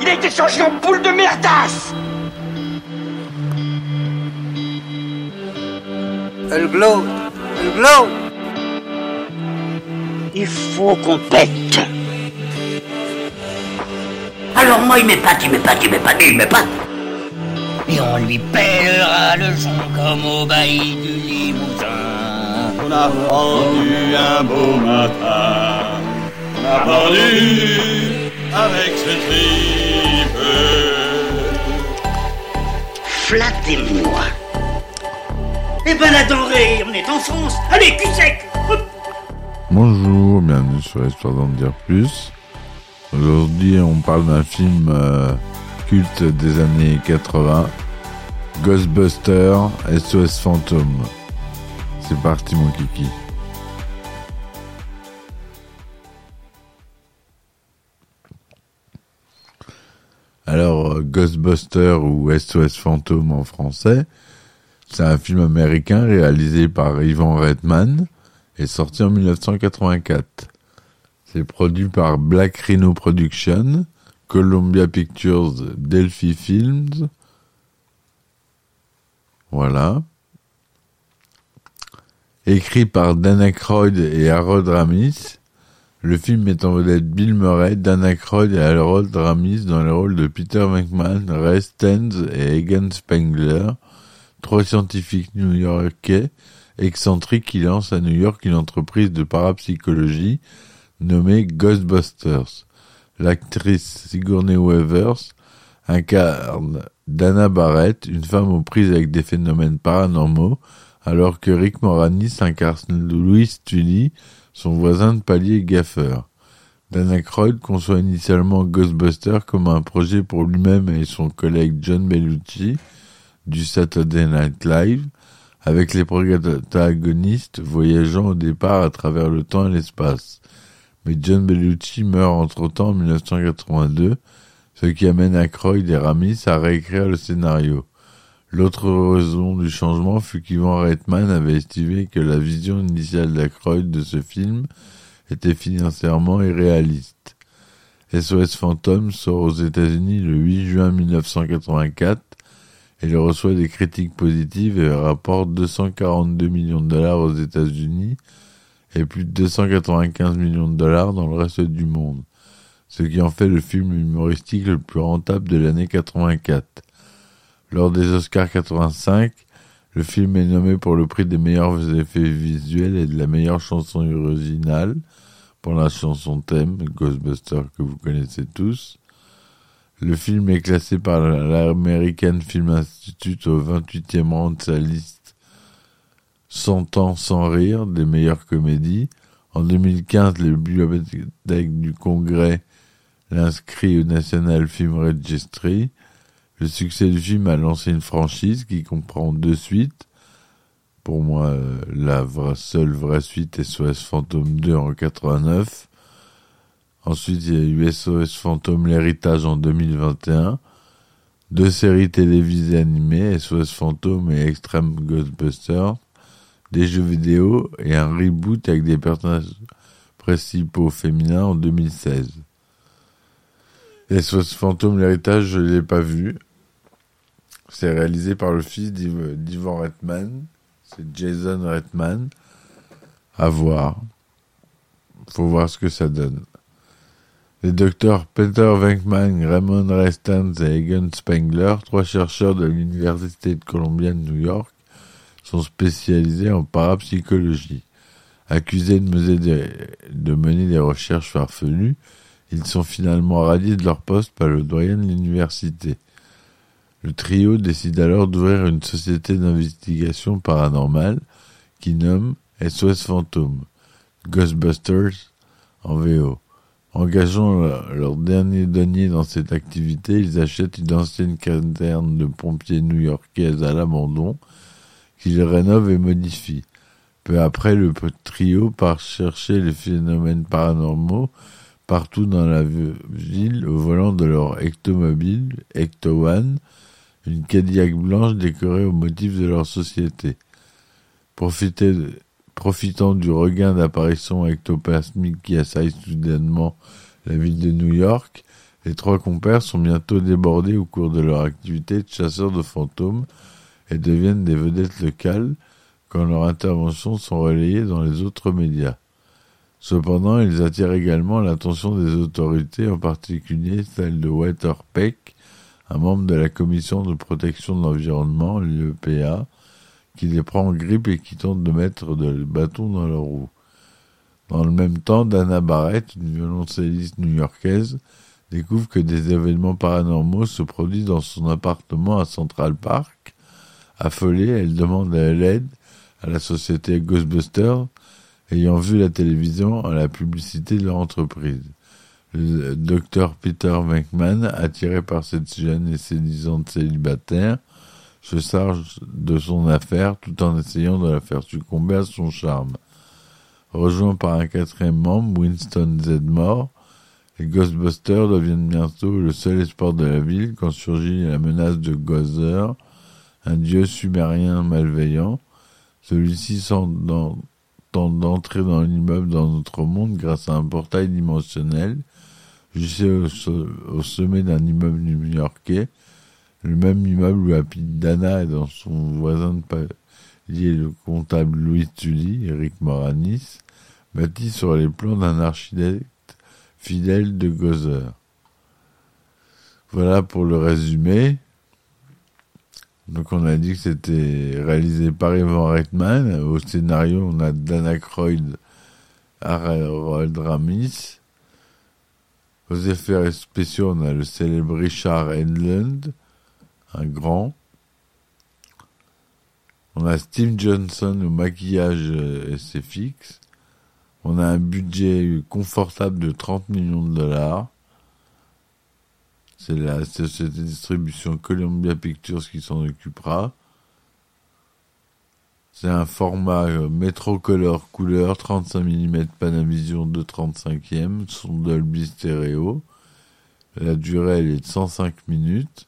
Il a été changé en poule de merdasse. Elle glow. Il faut qu'on pète. Alors moi il m'épate. Et on lui pèlera le sang comme au bailli du Limousin. On a vendu un beau matin. On a vendu avec ce tripe. Flattez-moi. Eh ben la denrée, on est en France. Allez, cul sec. Bonjour, bienvenue sur Histoire d'en dire plus. Aujourd'hui, on parle d'un film culte des années 80, Ghostbusters, SOS Fantômes. C'est parti mon kiki. Alors, Ghostbusters ou SOS Fantômes en français, c'est un film américain réalisé par Ivan Reitman et sorti en 1984. C'est produit par Black Rhino Productions, Columbia Pictures, Delphi Films. Voilà. Écrit par Dan Aykroyd et Harold Ramis. Le film met en vedette Bill Murray, Dan Aykroyd et Harold Ramis dans les rôles de Peter Venkman, Ray Stantz et Egon Spengler, trois scientifiques new-yorkais excentriques qui lancent à New York une entreprise de parapsychologie nommée Ghostbusters. L'actrice Sigourney Weaver incarne Dana Barrett, une femme aux prises avec des phénomènes paranormaux, alors que Rick Moranis incarne Louis Tully, son voisin de palier gaffeur. Dan Aykroyd conçoit initialement Ghostbusters comme un projet pour lui-même et son collègue John Belushi du Saturday Night Live, avec les protagonistes voyageant au départ à travers le temps et l'espace. Mais John Belushi meurt entre-temps en 1982, ce qui amène Aykroyd et Ramis à réécrire le scénario. L'autre raison du changement fut qu'Ivan Reitman avait estimé que la vision initiale d'Aykroyd de ce film était financièrement irréaliste. SOS Fantômes sort aux États-Unis le 8 juin 1984 et le reçoit des critiques positives et rapporte 242 millions de $ aux États-Unis et plus de 295 millions de dollars dans le reste du monde, ce qui en fait le film humoristique le plus rentable de l'année 84. Lors des Oscars 85, le film est nommé pour le prix des meilleurs effets visuels et de la meilleure chanson originale, pour la chanson thème, Ghostbusters, que vous connaissez tous. Le film est classé par l'American Film Institute au 28e rang de sa liste 100 ans sans rire des meilleures comédies. En 2015, les bibliothèques du Congrès l'inscrit au National Film Registry. Le succès du film a lancé une franchise qui comprend deux suites. Pour moi, la seule vraie suite est SOS Fantômes 2 en 89. Ensuite, il y a eu SOS Fantômes l'héritage en 2021. Deux séries télévisées animées, SOS Fantômes et Extreme Ghostbusters. Des jeux vidéo et un reboot avec des personnages principaux féminins en 2016. SOS Fantômes l'héritage, je ne l'ai pas vu. C'est réalisé par le fils d'Ivan Reitman, c'est Jason Reitman. À voir. Faut voir ce que ça donne. Les docteurs Peter Venkman, Raymond Ray Stantz et Egon Spengler, trois chercheurs de l'Université de Columbia de New York, sont spécialisés en parapsychologie. Accusés de mener des recherches farfelues, ils sont finalement radiés de leur poste par le doyen de l'université. Le trio décide alors d'ouvrir une société d'investigation paranormale qui nomme SOS Fantômes, Ghostbusters en VO. Engageant leur dernier denier dans cette activité, ils achètent une ancienne caserne de pompiers new-yorkaise à l'abandon qu'ils rénovent et modifient. Peu après, le trio part chercher les phénomènes paranormaux partout dans la ville, au volant de leur ectomobile, Ecto-One, une Cadillac blanche décorée au motif de leur société. Profitant du regain d'apparitions ectoplasmiques qui assaille soudainement la ville de New York. Les trois compères sont bientôt débordés au cours de leur activité de chasseurs de fantômes et deviennent des vedettes locales quand leurs interventions sont relayées dans les autres médias. Cependant, ils attirent également l'attention des autorités, en particulier celle de Walter Peck, un membre de la Commission de protection de l'environnement, l'EPA, qui les prend en grippe et qui tente de mettre des bâtons dans leurs roues. Dans le même temps, Dana Barrett, une violoncelliste new-yorkaise, découvre que des événements paranormaux se produisent dans son appartement à Central Park. Affolée, elle demande de l'aide à la société Ghostbusters, ayant vu la télévision à la publicité de leur entreprise. Le docteur Peter Venkman, attiré par cette jeune et séduisante célibataire, se charge de son affaire tout en essayant de la faire succomber à son charme. Rejoint par un quatrième membre, Winston Zeddemore, les Ghostbusters deviennent bientôt le seul espoir de la ville quand surgit la menace de Gozer, un dieu sumérien malveillant. Celui-ci tente d'entrer dans l'immeuble dans notre monde grâce à un portail dimensionnel jusqu'au au sommet d'un immeuble new-yorkais, le même immeuble où habitent Dana et dans son voisin de palier le comptable Louis Tully, Rick Moranis, bâti sur les plans d'un architecte fidèle de Gozer. Voilà pour le résumé. Donc on a dit que c'était réalisé par Ivan Reitman. Au scénario, on a Dan Aykroyd, Harold Ramis. Aux effets spéciaux, on a le célèbre Richard Edlund, un grand. On a Steve Johnson au maquillage et c'est fixe. On a un budget confortable de 30 millions de dollars. C'est la société de distribution Columbia Pictures qui s'en occupera. C'est un format Metrocolor couleur 35 mm Panavision 2/35e, son Dolby Stéréo. La durée elle est de 105 minutes.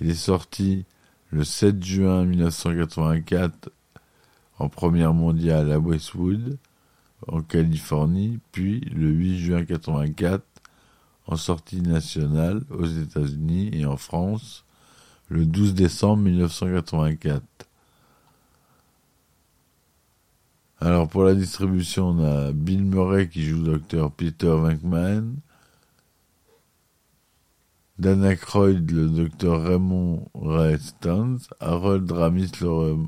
Il est sorti le 7 juin 1984 en première mondiale à Westwood, en Californie, puis le 8 juin 1984 en sortie nationale aux États-Unis et en France le 12 décembre 1984. Alors pour la distribution, on a Bill Murray qui joue le docteur Peter Venkman, Dan Aykroyd le docteur Ray Stantz, Harold Ramis le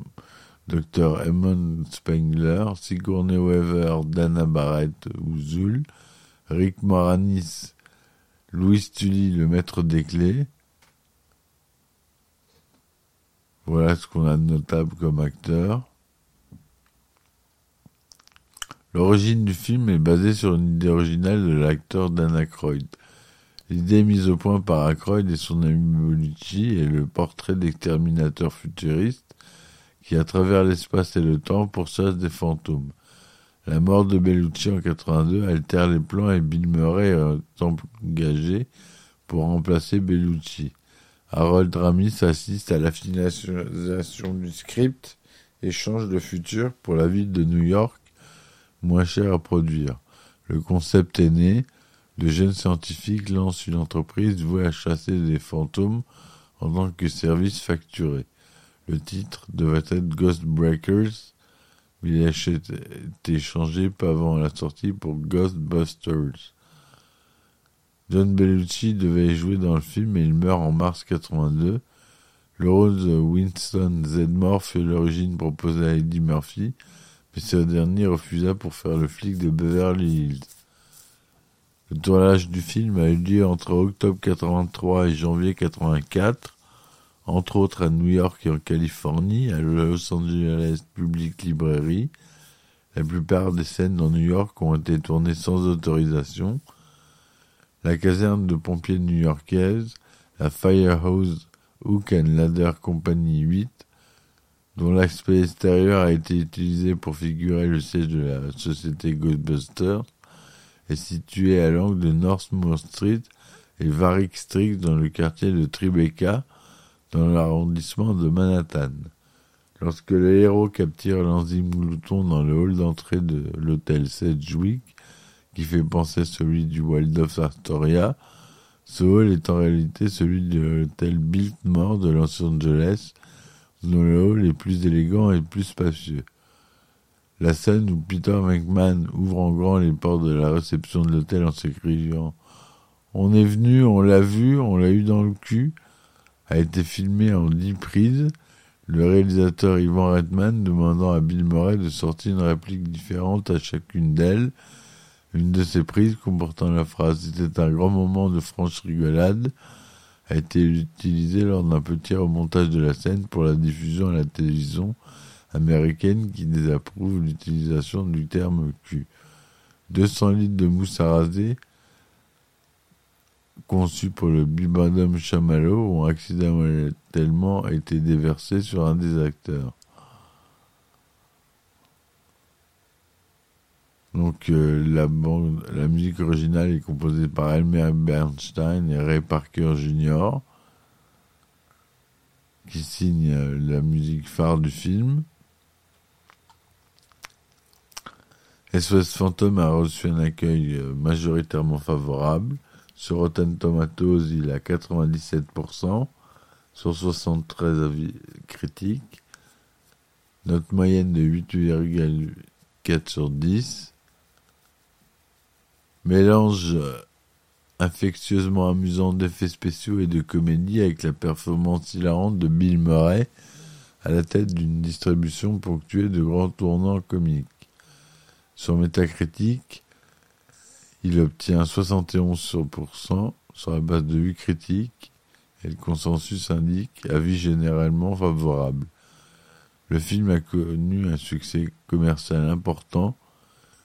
docteur Egon Spengler, Sigourney Weaver, Dana Barrett ou Zool, Rick Moranis, Louis Tully, le maître des clés. Voilà ce qu'on a de notable comme acteur. L'origine du film est basée sur une idée originale de l'acteur Dan Aykroyd. L'idée mise au point par Aykroyd et son ami Belushi est le portrait d'exterminateur futuriste qui, à travers l'espace et le temps, pourchasse des fantômes. La mort de Belushi en 82 altère les plans et Bill Murray est engagé pour remplacer Belushi. Harold Ramis assiste à la finalisation du script et change de futur pour la ville de New York, moins chère à produire. Le concept est né, de jeunes scientifiques lancent une entreprise vouée à chasser des fantômes en tant que service facturé. Le titre devait être Ghost Breakers, mais il a été changé pas avant la sortie pour Ghostbusters. John Belushi devait jouer dans le film et il meurt en mars 82. Le rôle de Winston Zeddemore fut l'origine proposée à Eddie Murphy, mais ce dernier refusa pour faire le flic de Beverly Hills. Le tournage du film a eu lieu entre octobre 83 et janvier 84. Entre autres à New York et en Californie, à Los Angeles Public Library. La plupart des scènes dans New York ont été tournées sans autorisation. La caserne de pompiers new-yorkaise, la Firehouse Hook and Ladder Company 8, dont l'aspect extérieur a été utilisé pour figurer le siège de la société Ghostbusters, est située à l'angle de Northmore Street et Varick Street dans le quartier de Tribeca, dans l'arrondissement de Manhattan. Lorsque les héros capturent l'enzyme glouton dans le hall d'entrée de l'hôtel Sedgwick, qui fait penser à celui du Waldorf Astoria, ce hall est en réalité celui de l'hôtel Biltmore de Los Angeles, dont le hall est plus élégant et plus spacieux. La scène où Peter Venkman ouvre en grand les portes de la réception de l'hôtel en s'écriant « On est venu, on l'a vu, on l'a eu dans le cul » a été filmée en 10 prises, le réalisateur Ivan Reitman demandant à Bill Murray de sortir une réplique différente à chacune d'elles. Une de ces prises, comportant la phrase « C'était un grand moment de franche rigolade », a été utilisée lors d'un petit remontage de la scène pour la diffusion à la télévision américaine qui désapprouve l'utilisation du terme « cul ». 200 litres de mousse à raser, conçus pour le Bibendum Chamallow, ont accidentellement été déversés sur un des acteurs. Donc la musique originale est composée par Elmer Bernstein et Ray Parker Jr. qui signent la musique phare du film. SOS Fantômes a reçu un accueil majoritairement favorable. Sur Rotten Tomatoes, il est à 97% sur 73 avis critiques. Note moyenne de 8,4 sur 10. Mélange infectieusement amusant d'effets spéciaux et de comédie avec la performance hilarante de Bill Murray à la tête d'une distribution ponctuée de grands tournants comiques. Sur Metacritic, il obtient 71% sur la base de 8 critiques et le consensus indique avis généralement favorable. Le film a connu un succès commercial important,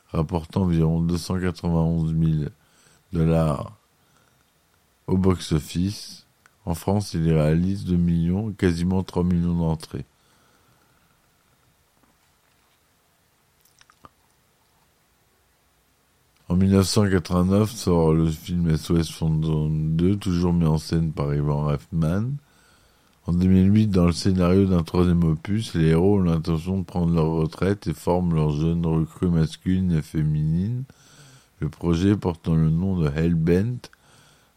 rapportant environ $291,000 au box-office. En France, il réalise 2 millions, quasiment 3 millions d'entrées. En 1989 sort le film SOS Fantômes 2, toujours mis en scène par Ivan Reitman. En 2008, dans le scénario d'un 3e opus, les héros ont l'intention de prendre leur retraite et forment leurs jeunes recrues masculines et féminines. Le projet portant le nom de Hellbent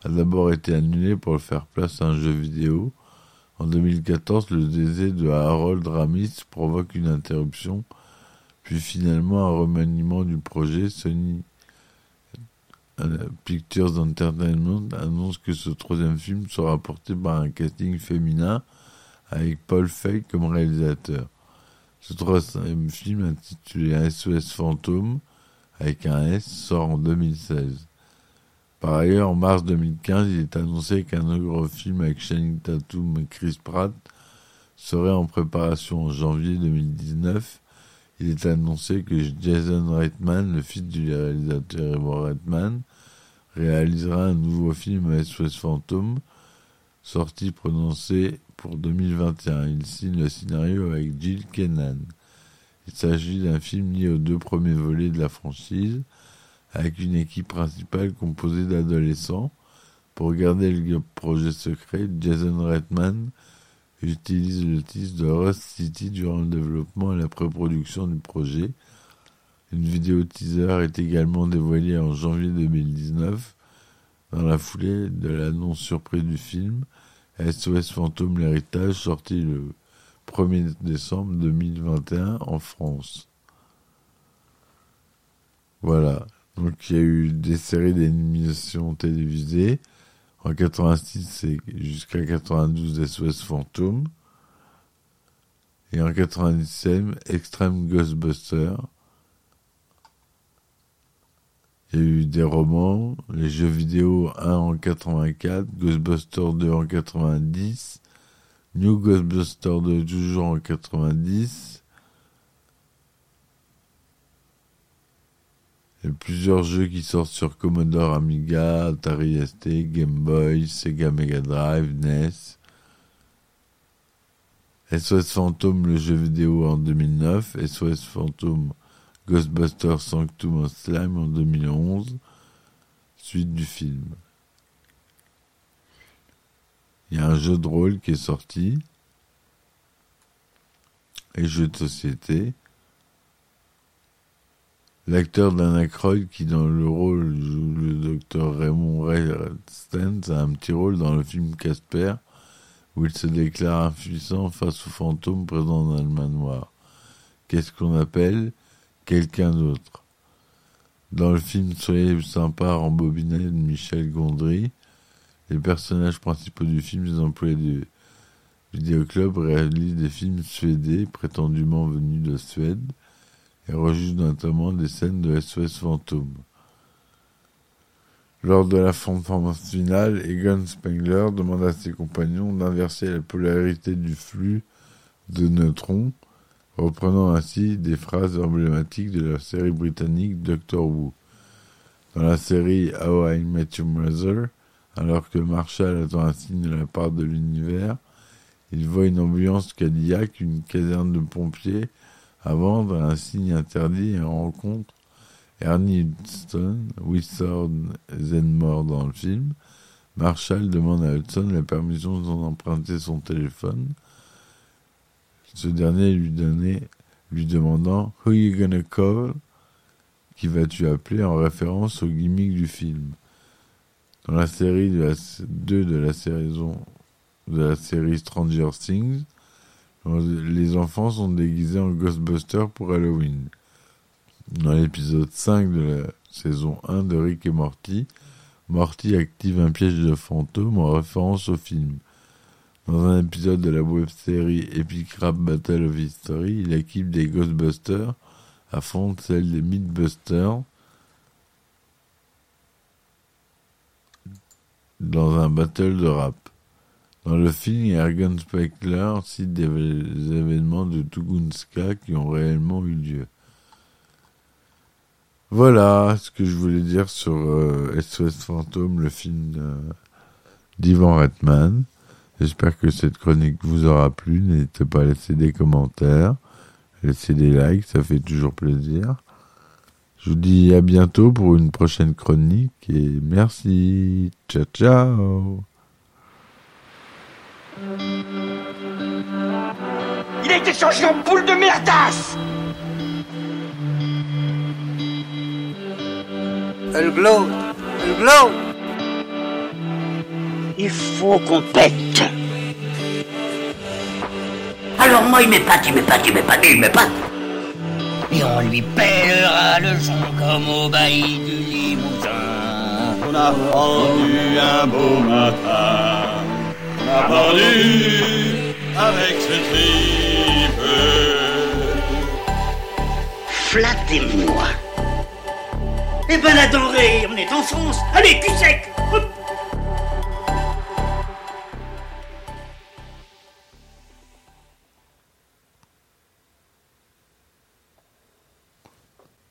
a d'abord été annulé pour le faire place à un jeu vidéo. En 2014, le décès de Harold Ramis provoque une interruption, puis finalement un remaniement du projet. Sony Pictures Entertainment annonce que ce 3e film sera porté par un casting féminin avec Paul Feig comme réalisateur. Ce 3e film, intitulé SOS Fantômes avec un S, sort en 2016. Par ailleurs, en mars 2015, il est annoncé qu'un autre film avec Channing Tatum et Chris Pratt serait en préparation. En janvier 2019, il est annoncé que Jason Reitman, le fils du réalisateur Egon Reitman, réalisera un nouveau film SOS Fantômes, sortie prononcée pour 2021. Il signe le scénario avec Jill Kennan. Il s'agit d'un film lié aux 2 premiers volets de la franchise, avec une équipe principale composée d'adolescents. Pour garder le projet secret, Jason Reitman utilise le titre de Rust City durant le développement et la pré-production du projet. Une vidéo teaser est également dévoilée en janvier 2019, dans la foulée de l'annonce surprise du film SOS Fantômes l'héritage, sorti le 1er décembre 2021 en France. Voilà, donc il y a eu des séries d'animations télévisées. En 86, c'est jusqu'à 92 SOS Fantômes. Et en 97, Extreme Ghostbusters. Il y a eu des romans, les jeux vidéo 1 en 84, Ghostbusters 2 en 90, New Ghostbusters 2 toujours en 90. Il y a plusieurs jeux qui sortent sur Commodore Amiga, Atari ST, Game Boy, Sega Mega Drive, NES. SOS Fantômes, le jeu vidéo en 2009. SOS Fantômes, Ghostbusters Sanctum of Slime en 2011. Suite du film. Il y a un jeu de rôle qui est sorti. Et jeu de société. L'acteur Dan Aykroyd, qui dans le rôle joue le docteur Ray Stantz, a un petit rôle dans le film Casper, où il se déclare impuissant face aux fantômes présents dans le manoir. Qu'est-ce qu'on appelle quelqu'un d'autre. Dans le film Soyez sympa, rembobiné de Michel Gondry, les personnages principaux du film, les employés du vidéoclub, réalisent des films suédois prétendument venus de Suède, et rejoue notamment des scènes de SOS Fantômes. Lors de la performance finale, Egon Spengler demande à ses compagnons d'inverser la polarité du flux de neutrons, reprenant ainsi des phrases emblématiques de la série britannique Doctor Who. Dans la série How I Met Your Mother, alors que Marshall attend un signe de la part de l'univers, il voit une ambulance Cadillac, une caserne de pompiers, avant un signe interdit et rencontre Ernie Hudson, Winston Zeddemore dans le film. Marshall demande à Hudson la permission d'emprunter son téléphone. Ce dernier lui demandant « Who you gonna call ?» qui vas-tu appeler en référence au gimmick du film. Dans la série 2 de la série Stranger Things, les enfants sont déguisés en Ghostbusters pour Halloween. Dans l'épisode 5 de la saison 1 de Rick et Morty, Morty active un piège de fantôme en référence au film. Dans un épisode de la web-série Epic Rap Battle of History, l'équipe des Ghostbusters affronte celle des Mythbusters dans un battle de rap. Dans le film, Egon Spengler cite des événements de Tunguska qui ont réellement eu lieu. Voilà ce que je voulais dire sur SOS Fantômes, le film d'Ivan Reitman. J'espère que cette chronique vous aura plu. N'hésitez pas à laisser des commentaires, laisser des likes, ça fait toujours plaisir. Je vous dis à bientôt pour une prochaine chronique et merci. Ciao, ciao. Il a été changé en boule de merdasse. Elle glow. Il faut qu'on pète. Alors moi il m'épate. Et on lui pèlera le sang comme au bailli du Limousin. On a vendu un beau matin. Abordu avec ce tripe. Flattez-moi. Eh ben la denrée, on est en France. Allez, cul sec.